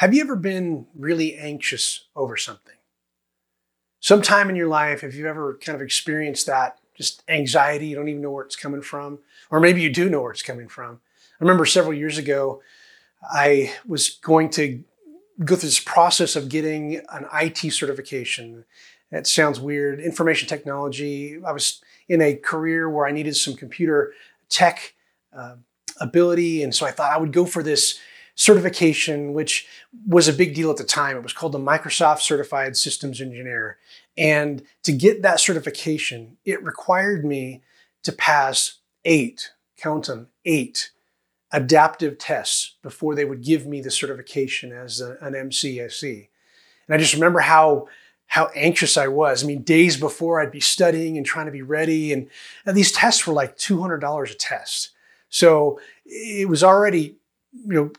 Have you ever been really anxious over something? Sometime in your life, have you ever kind of experienced that just anxiety? You don't even know where it's coming from, or maybe you do know where it's coming from. I remember several years ago, I was going to go through this process of getting an IT certification. That sounds weird. Information technology. I was in a career where I needed some computer tech ability. And so I thought I would go for this certification, which was a big deal at the time. It was called the Microsoft Certified Systems Engineer. And to get that certification, it required me to pass 8, count them, 8 adaptive tests before they would give me the certification as an MCSE. And I just remember how anxious I was. I mean, days before I'd be studying and trying to be ready. And these tests were like $200 a test. So it was already,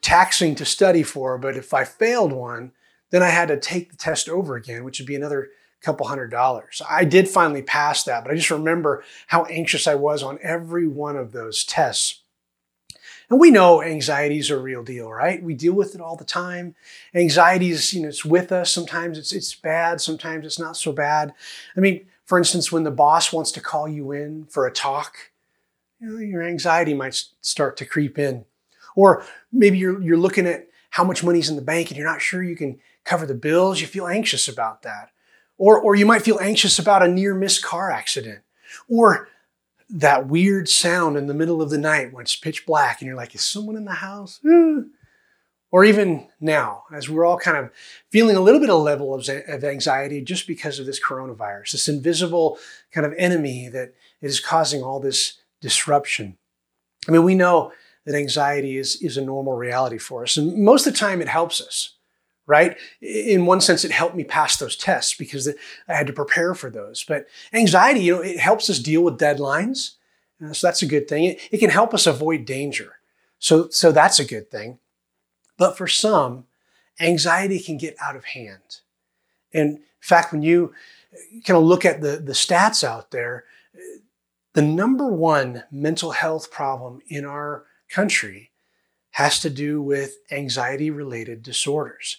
taxing to study for, but if I failed one, then I had to take the test over again, which would be another couple $100s. I did finally pass that, but I just remember how anxious I was on every one of those tests. And we know anxiety is a real deal, right? We deal with it all the time. Anxiety is, it's with us. Sometimes it's bad. Sometimes it's not so bad. I mean, for instance, when the boss wants to call you in for a talk, your anxiety might start to creep in. Or maybe you're looking at how much money's in the bank and you're not sure you can cover the bills. You feel anxious about that. Or you might feel anxious about a near-miss car accident. Or that weird sound in the middle of the night when it's pitch black and you're like, is someone in the house? Or even now, as we're all kind of feeling a little bit of level of anxiety just because of this coronavirus, this invisible kind of enemy that is causing all this disruption. I mean, we know that anxiety is a normal reality for us. And most of the time it helps us, right? In one sense, it helped me pass those tests because I had to prepare for those. But anxiety, it helps us deal with deadlines. So that's a good thing. It can help us avoid danger. So that's a good thing. But for some, anxiety can get out of hand. And in fact, when you kind of look at the stats out there, the number one mental health problem in our country has to do with anxiety-related disorders.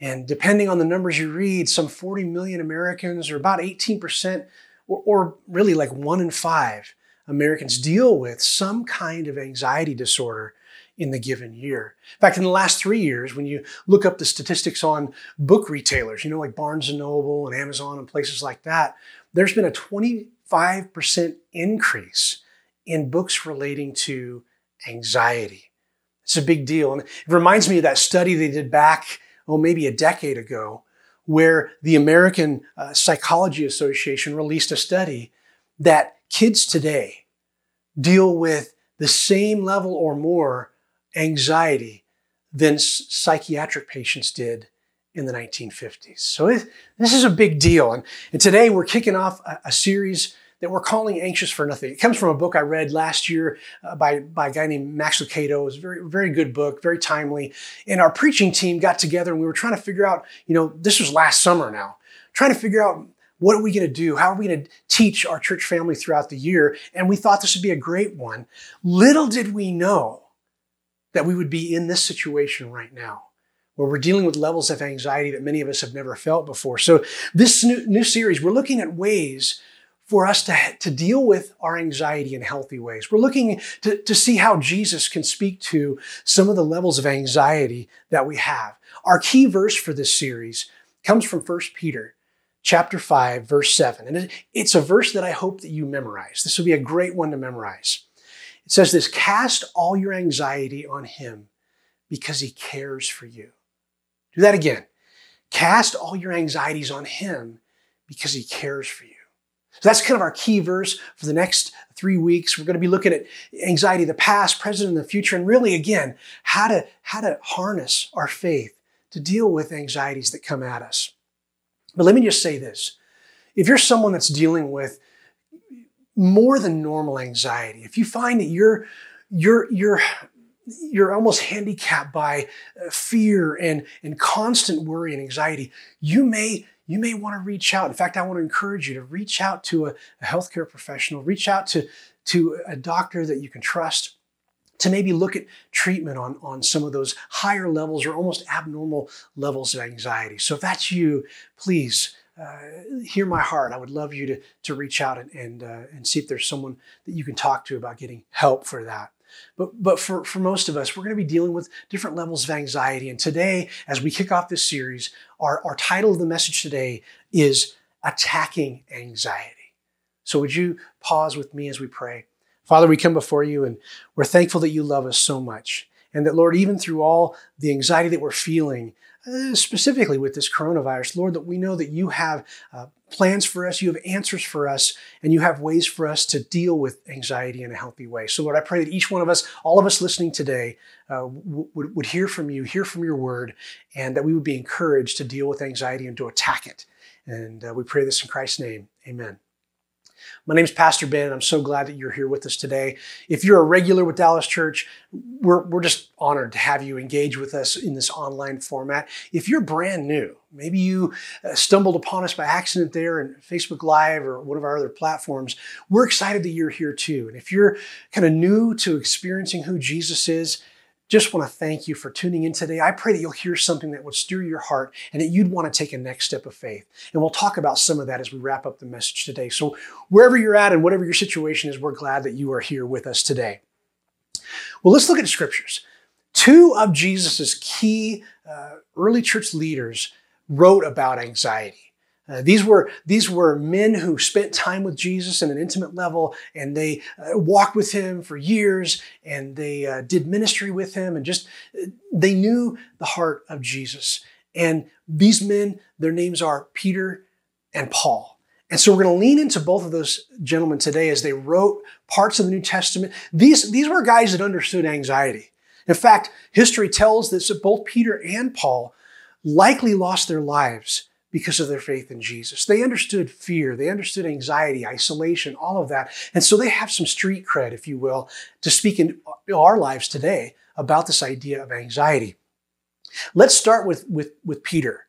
And depending on the numbers you read, some 40 million Americans, or about 18%, or really like 1 in 5 Americans deal with some kind of anxiety disorder in the given year. In fact, in the last 3 years, when you look up the statistics on book retailers, like Barnes & Noble and Amazon and places like that, there's been a 25% increase in books relating to anxiety. It's a big deal. And it reminds me of that study they did back, maybe a decade ago, where the American Psychology Association released a study that kids today deal with the same level or more anxiety than psychiatric patients did in the 1950s. So this is a big deal. And today we're kicking off a series that we're calling Anxious for Nothing. It comes from a book I read last year by a guy named Max Lucado. It was a very, very good book, very timely. And our preaching team got together and we were trying to figure out, this was last summer now, trying to figure out what are we going to do? How are we going to teach our church family throughout the year? And we thought this would be a great one. Little did we know that we would be in this situation right now, where we're dealing with levels of anxiety that many of us have never felt before. So this new series, we're looking at ways for us to deal with our anxiety in healthy ways. We're looking to see how Jesus can speak to some of the levels of anxiety that we have. Our key verse for this series comes from 1 Peter chapter 5, verse 7. And it's a verse that I hope that you memorize. This will be a great one to memorize. It says this, "Cast all your anxiety on him because he cares for you." Do that again. Cast all your anxieties on him because he cares for you. So that's kind of our key verse for the next 3 weeks. We're going to be looking at anxiety of the past, present, and the future, and really, again, how to harness our faith to deal with anxieties that come at us. But let me just say this. If you're someone that's dealing with more than normal anxiety, if you find that you're almost handicapped by fear and constant worry and anxiety, you may want to reach out. In fact, I want to encourage you to reach out to a healthcare professional, reach out to a doctor that you can trust to maybe look at treatment on some of those higher levels or almost abnormal levels of anxiety. So if that's you, please hear my heart. I would love you to reach out and see if there's someone that you can talk to about getting help for that. But for most of us, we're going to be dealing with different levels of anxiety. And today, as we kick off this series, our title of the message today is Attacking Anxiety. So would you pause with me as we pray? Father, we come before you and we're thankful that you love us so much. And that, Lord, even through all the anxiety that we're feeling, specifically with this coronavirus, Lord, that we know that you have plans for us, you have answers for us, and you have ways for us to deal with anxiety in a healthy way. So, Lord, I pray that each one of us, all of us listening today, would hear from you, hear from your word, and that we would be encouraged to deal with anxiety and to attack it. And we pray this in Christ's name. Amen. My name is Pastor Ben, and I'm so glad that you're here with us today. If you're a regular with Dallas Church, we're just honored to have you engage with us in this online format. If you're brand new, maybe you stumbled upon us by accident there in Facebook Live or one of our other platforms, we're excited that you're here too. And if you're kind of new to experiencing who Jesus is, just want to thank you for tuning in today. I pray that you'll hear something that would stir your heart and that you'd want to take a next step of faith. And we'll talk about some of that as we wrap up the message today. So wherever you're at and whatever your situation is, we're glad that you are here with us today. Well, let's look at the scriptures. Two of Jesus's key early church leaders wrote about anxiety. These were men who spent time with Jesus on an intimate level, and they walked with him for years, and they did ministry with him, and just they knew the heart of Jesus. And these men, their names are Peter and Paul. And so we're going to lean into both of those gentlemen today as they wrote parts of the New Testament. These were guys that understood anxiety. In fact, history tells us that both Peter and Paul likely lost their lives because of their faith in Jesus. They understood fear, they understood anxiety, isolation, all of that. And so they have some street cred, if you will, to speak in our lives today about this idea of anxiety. Let's start with Peter.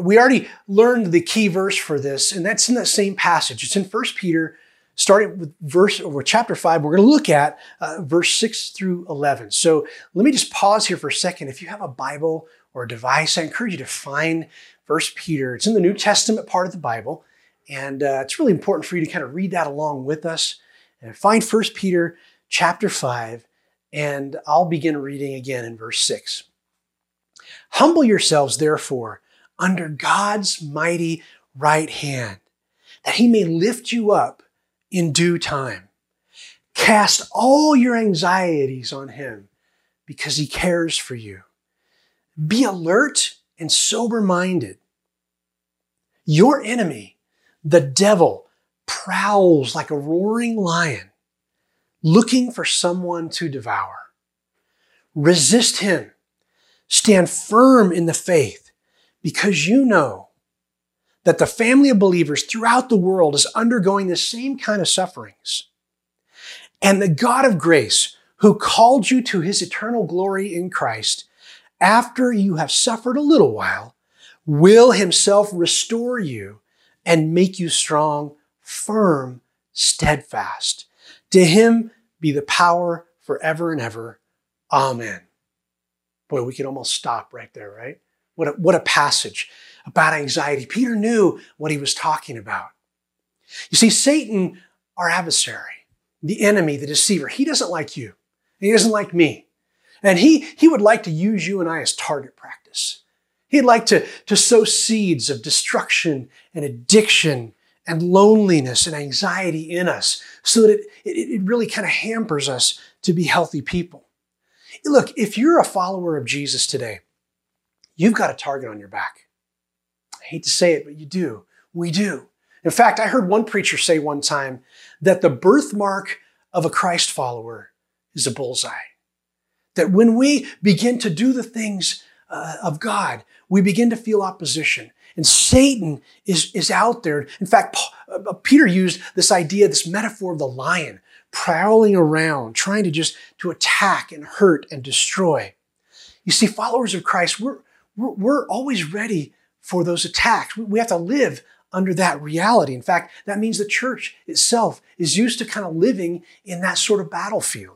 We already learned the key verse for this, and that's in that same passage. It's in 1 Peter, starting with chapter 5. We're going to look at verse 6 through 11. So let me just pause here for a second. If you have a Bible or a device, I encourage you to find 1 Peter. It's in the New Testament part of the Bible, and it's really important for you to kind of read that along with us. And find 1 Peter chapter 5, and I'll begin reading again in verse 6. Humble yourselves, therefore, under God's mighty right hand, that he may lift you up in due time. Cast all your anxieties on him, because he cares for you. Be alert and sober-minded. Your enemy, the devil, prowls like a roaring lion, looking for someone to devour. Resist him. Stand firm in the faith, because you know that the family of believers throughout the world is undergoing the same kind of sufferings. And the God of grace, who called you to his eternal glory in Christ, after you have suffered a little while, will himself restore you and make you strong, firm, steadfast. To him be the power forever and ever. Amen. Boy, we could almost stop right there, right? What a passage about anxiety. Peter knew what he was talking about. You see, Satan, our adversary, the enemy, the deceiver, he doesn't like you. He doesn't like me. And he would like to use you and I as target practice. He'd like to sow seeds of destruction and addiction and loneliness and anxiety in us so that it really kind of hampers us to be healthy people. Look, if you're a follower of Jesus today, you've got a target on your back. I hate to say it, but you do. We do. In fact, I heard one preacher say one time that the birthmark of a Christ follower is a bullseye. That when we begin to do the things of God, we begin to feel opposition. And Satan is out there. In fact, Peter used this idea, this metaphor of the lion prowling around, trying to attack and hurt and destroy. You see, followers of Christ, we're always ready for those attacks. We have to live under that reality. In fact, that means the church itself is used to kind of living in that sort of battlefield.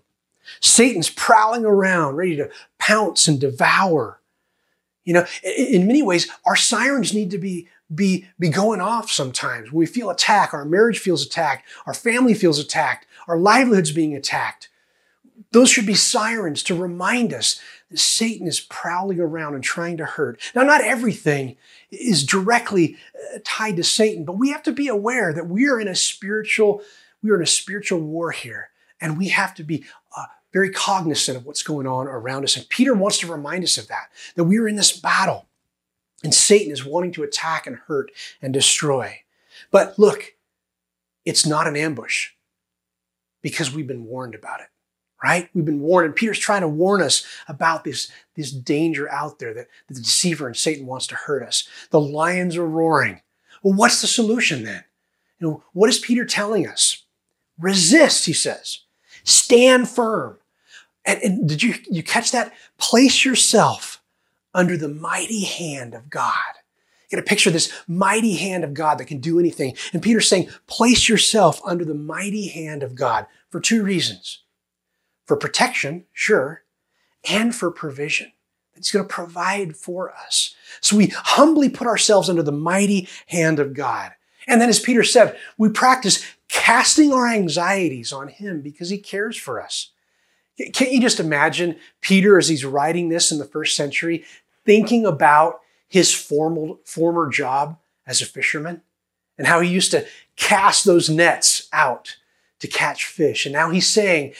Satan's prowling around, ready to pounce and devour. You know, in many ways, our sirens need to be going off sometimes. We feel attacked. Our marriage feels attacked. Our family feels attacked. Our livelihood's being attacked. Those should be sirens to remind us that Satan is prowling around and trying to hurt. Now, not everything is directly tied to Satan, but we have to be aware that we are in a spiritual war here, and we have to be very cognizant of what's going on around us. And Peter wants to remind us of that we are in this battle, and Satan is wanting to attack and hurt and destroy. But look, it's not an ambush because we've been warned about it. Right? We've been warned, and Peter's trying to warn us about this danger out there that the deceiver and Satan wants to hurt us. The lions are roaring. Well, what's the solution then? You know, what is Peter telling us? Resist, he says. Stand firm. And did you catch that? Place yourself under the mighty hand of God. You get a picture of this mighty hand of God that can do anything. And Peter's saying, place yourself under the mighty hand of God for two reasons. For protection, sure, and for provision. It's going to provide for us. So we humbly put ourselves under the mighty hand of God. And then as Peter said, we practice casting our anxieties on him because he cares for us. Can't you just imagine Peter as he's writing this in the first century, thinking about his former job as a fisherman and how he used to cast those nets out to catch fish. And now he's saying,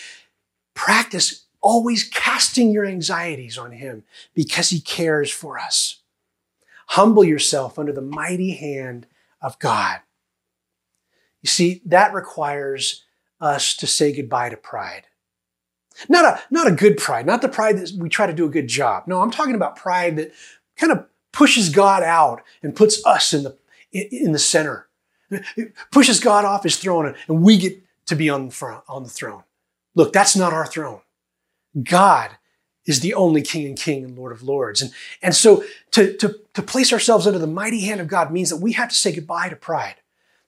practice always casting your anxieties on him because he cares for us. Humble yourself under the mighty hand of God. You see, that requires us to say goodbye to pride. Not a good pride, not the pride that we try to do a good job. No, I'm talking about pride that kind of pushes God out and puts us in the center. It pushes God off his throne and we get to be on the throne. Look, that's not our throne. God is the only King and Lord of Lords. And so to place ourselves under the mighty hand of God means that we have to say goodbye to pride.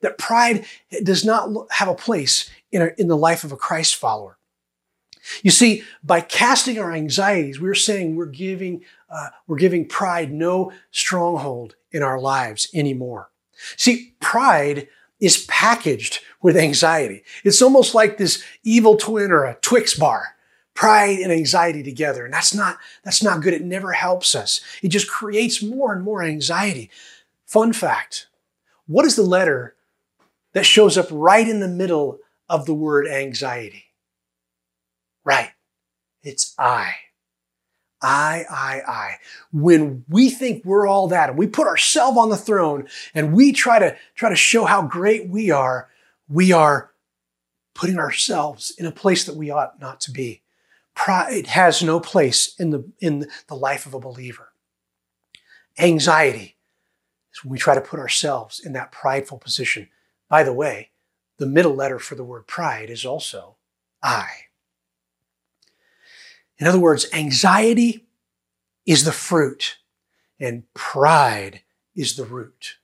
That pride does not have a place in the life of a Christ follower. You see, by casting our anxieties, we're saying we're giving pride no stronghold in our lives anymore. See, pride is packaged with anxiety. It's almost like this evil twin or a Twix bar, pride and anxiety together. And that's not good. It never helps us. It just creates more and more anxiety. Fun fact, what is the letter that shows up right in the middle of the word anxiety? Right. It's I. When we think we're all that and we put ourselves on the throne and we try to show how great we are putting ourselves in a place that we ought not to be. Pride has no place in the life of a believer. Anxiety is when we try to put ourselves in that prideful position. By the way, the middle letter for the word pride is also I. In other words, anxiety is the fruit and pride is the root.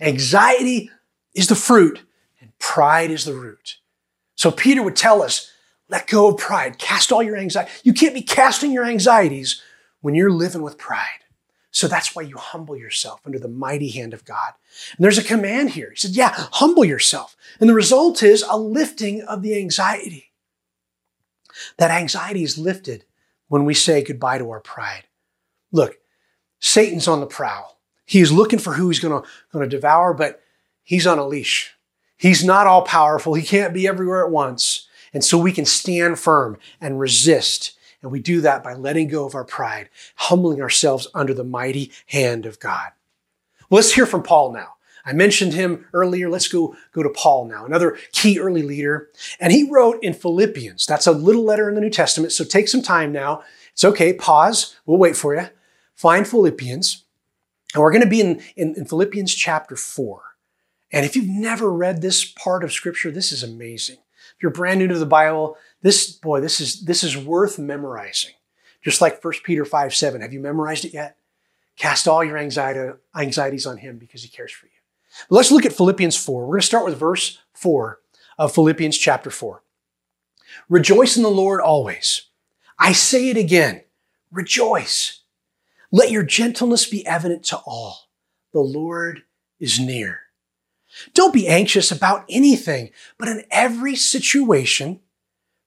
Anxiety is the fruit and pride is the root. So Peter would tell us, let go of pride, cast all your anxiety. You can't be casting your anxieties when you're living with pride. So that's why you humble yourself under the mighty hand of God. And there's a command here. He said, yeah, humble yourself. And the result is a lifting of the anxiety. That anxiety is lifted when we say goodbye to our pride. Look, Satan's on the prowl. He is looking for who he's going to devour, but he's on a leash. He's not all powerful. He can't be everywhere at once. And so we can stand firm and resist. And we do that by letting go of our pride, humbling ourselves under the mighty hand of God. Well, let's hear from Paul now. I mentioned him earlier. Let's go to Paul now, another key early leader. And he wrote in Philippians. That's a little letter in the New Testament, so take some time now. It's okay, pause. We'll wait for you. Find Philippians. And we're going to be in Philippians chapter 4. And if you've never read this part of Scripture, this is amazing. If you're brand new to the Bible, this is worth memorizing. Just like 1 Peter 5:7. Have you memorized it yet? Cast all your anxieties on him because he cares for you. But let's look at Philippians 4. We're going to start with verse 4 of Philippians chapter 4. Rejoice in the Lord always. I say it again, rejoice. Let your gentleness be evident to all. The Lord is near. Don't be anxious about anything, but in every situation,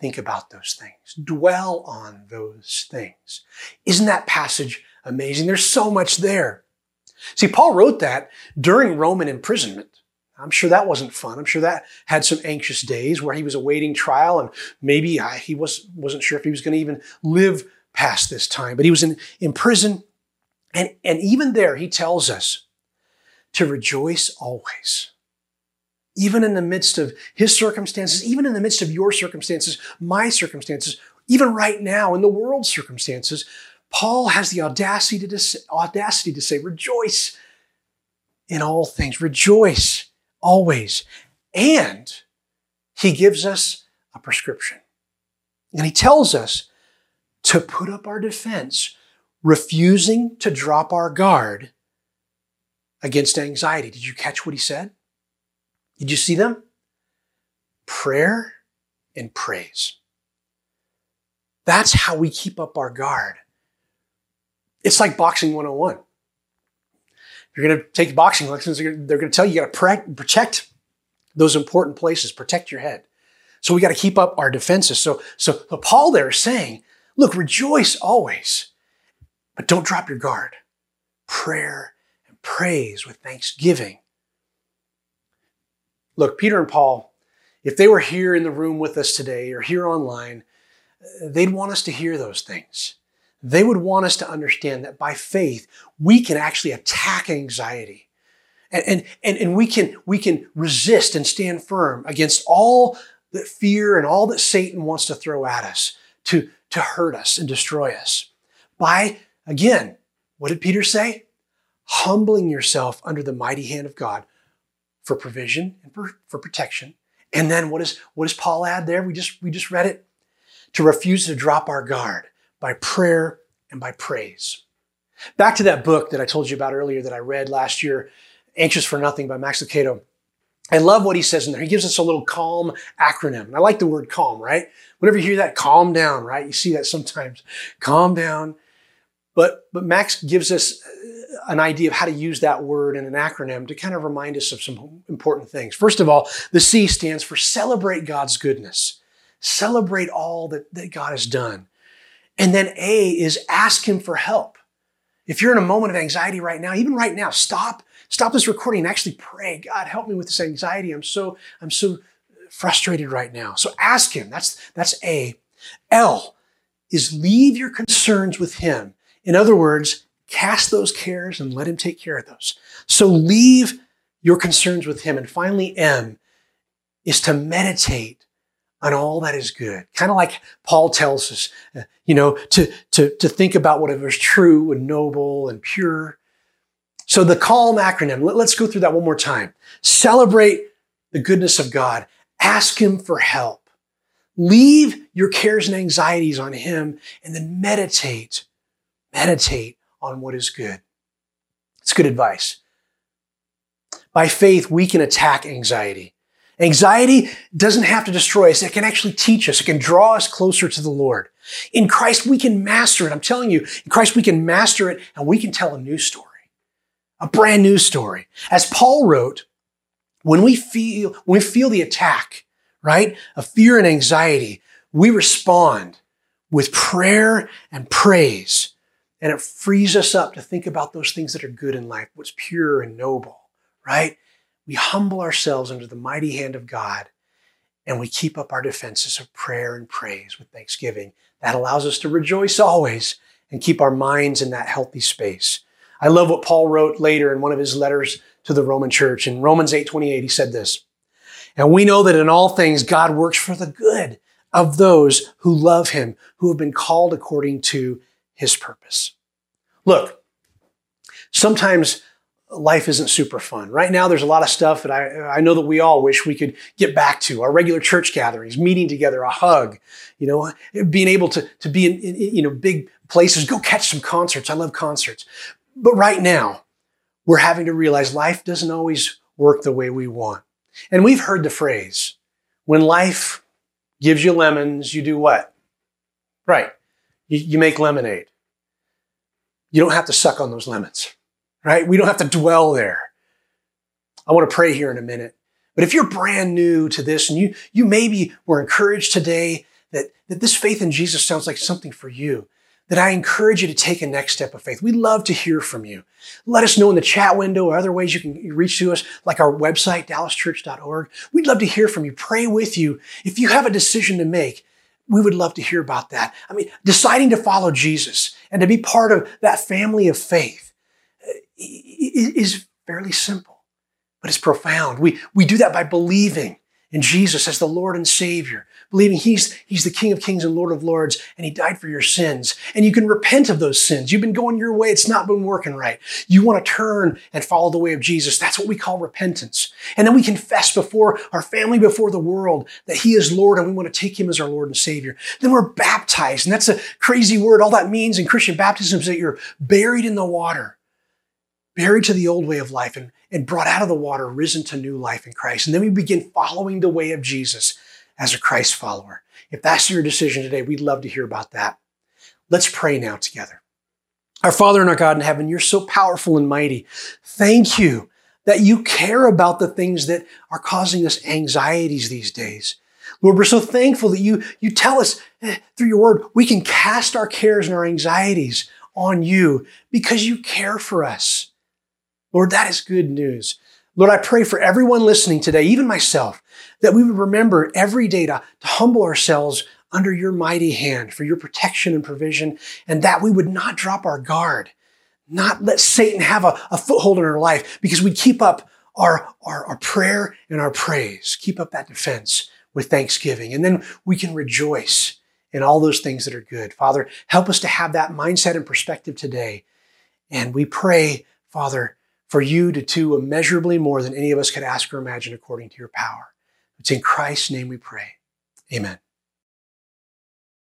think about those things. Dwell on those things. Isn't that passage amazing? There's so much there. See, Paul wrote that during Roman imprisonment. I'm sure that wasn't fun. I'm sure that had some anxious days where he was awaiting trial and maybe he wasn't sure if he was going to even live past this time. But he was in prison. And even there, he tells us to rejoice always. Even in the midst of his circumstances, even in the midst of your circumstances, my circumstances, even right now in the world's circumstances, Paul has the audacity to say, rejoice in all things. Rejoice always. And he gives us a prescription. And he tells us to put up our defense, refusing to drop our guard against anxiety. Did you catch what he said? Did you see them? Prayer and praise. That's how we keep up our guard. It's like boxing 101. If you're going to take boxing lessons, they're going to tell you, you got to protect those important places, protect your head. So we got to keep up our defenses. So Paul there is saying, look, rejoice always, but don't drop your guard. Prayer and praise with thanksgiving. Look, Peter and Paul, if they were here in the room with us today or here online, they'd want us to hear those things. They would want us to understand that by faith, we can actually attack anxiety. And we can resist and stand firm against all that fear and all that Satan wants to throw at us to hurt us and destroy us. By, again, what did Peter say? Humbling yourself under the mighty hand of God for provision and for protection. And then what does Paul add there? We just read it. To refuse to drop our guard by prayer and by praise. Back to that book that I told you about earlier that I read last year, Anxious for Nothing by Max Lucado. I love what he says in there. He gives us a little calm acronym. And I like the word calm, right? Whenever you hear that, calm down, right? You see that sometimes. Calm down. But Max gives us an idea of how to use that word in an acronym to kind of remind us of some important things. First of all, the C stands for celebrate God's goodness. Celebrate all that God has done. And then A is ask Him for help. If you're in a moment of anxiety right now, even right now, stop this recording and actually pray. God, help me with this anxiety. I'm so frustrated right now. So ask Him. That's A. L is leave your concerns with Him. In other words, cast those cares and let Him take care of those. So leave your concerns with Him. And finally, M is to meditate on all that is good. Kind of like Paul tells us, to think about whatever is true and noble and pure. So the CALM acronym, let's go through that one more time. Celebrate the goodness of God. Ask Him for help. Leave your cares and anxieties on Him, and then meditate. Meditate on what is good. It's good advice. By faith, we can attack anxiety. Anxiety doesn't have to destroy us. It can actually teach us. It can draw us closer to the Lord. In Christ, we can master it. I'm telling you, in Christ, we can master it, and we can tell a new story, a brand new story. As Paul wrote, when we feel the attack, right, of fear and anxiety, we respond with prayer and praise, and it frees us up to think about those things that are good in life, what's pure and noble, right? We humble ourselves under the mighty hand of God, and we keep up our defenses of prayer and praise with thanksgiving. That allows us to rejoice always and keep our minds in that healthy space. I love what Paul wrote later in one of his letters to the Roman church. In Romans 8:28, he said this, "And we know that in all things God works for the good of those who love him, who have been called according to his purpose. Look, sometimes life isn't super fun. Right now, there's a lot of stuff that I know that we all wish we could get back to. Our regular church gatherings, meeting together, a hug, being able to be in big places, go catch some concerts. I love concerts. But right now, we're having to realize life doesn't always work the way we want. And we've heard the phrase, when life gives you lemons, you do what? Right. You make lemonade. You don't have to suck on those lemons. Right? We don't have to dwell there. I want to pray here in a minute. But if you're brand new to this and you maybe were encouraged today that this faith in Jesus sounds like something for you, that I encourage you to take a next step of faith. We'd love to hear from you. Let us know in the chat window or other ways you can reach to us, like our website, dallaschurch.org. We'd love to hear from you, pray with you. If you have a decision to make, we would love to hear about that. I mean, deciding to follow Jesus and to be part of that family of faith is fairly simple, but it's profound. We do that by believing in Jesus as the Lord and Savior, believing He's the King of Kings and Lord of Lords, and He died for your sins. And you can repent of those sins. You've been going your way. It's not been working right. You want to turn and follow the way of Jesus. That's what we call repentance. And then we confess before our family, before the world, that He is Lord, and we want to take Him as our Lord and Savior. Then we're baptized, and that's a crazy word. All that means in Christian baptism is that you're buried in the water, buried to the old way of life, and brought out of the water, risen to new life in Christ. And then we begin following the way of Jesus as a Christ follower. If that's your decision today, we'd love to hear about that. Let's pray now together. Our Father and our God in heaven, you're so powerful and mighty. Thank you that you care about the things that are causing us anxieties these days. Lord, we're so thankful that you tell us through your word, we can cast our cares and our anxieties on you because you care for us. Lord, that is good news. Lord, I pray for everyone listening today, even myself, that we would remember every day to humble ourselves under your mighty hand for your protection and provision, and that we would not drop our guard, not let Satan have a foothold in our life, because we keep up our prayer and our praise, keep up that defense with thanksgiving, and then we can rejoice in all those things that are good. Father, help us to have that mindset and perspective today, and we pray, Father, for you to do immeasurably more than any of us could ask or imagine according to your power. It's in Christ's name we pray. Amen.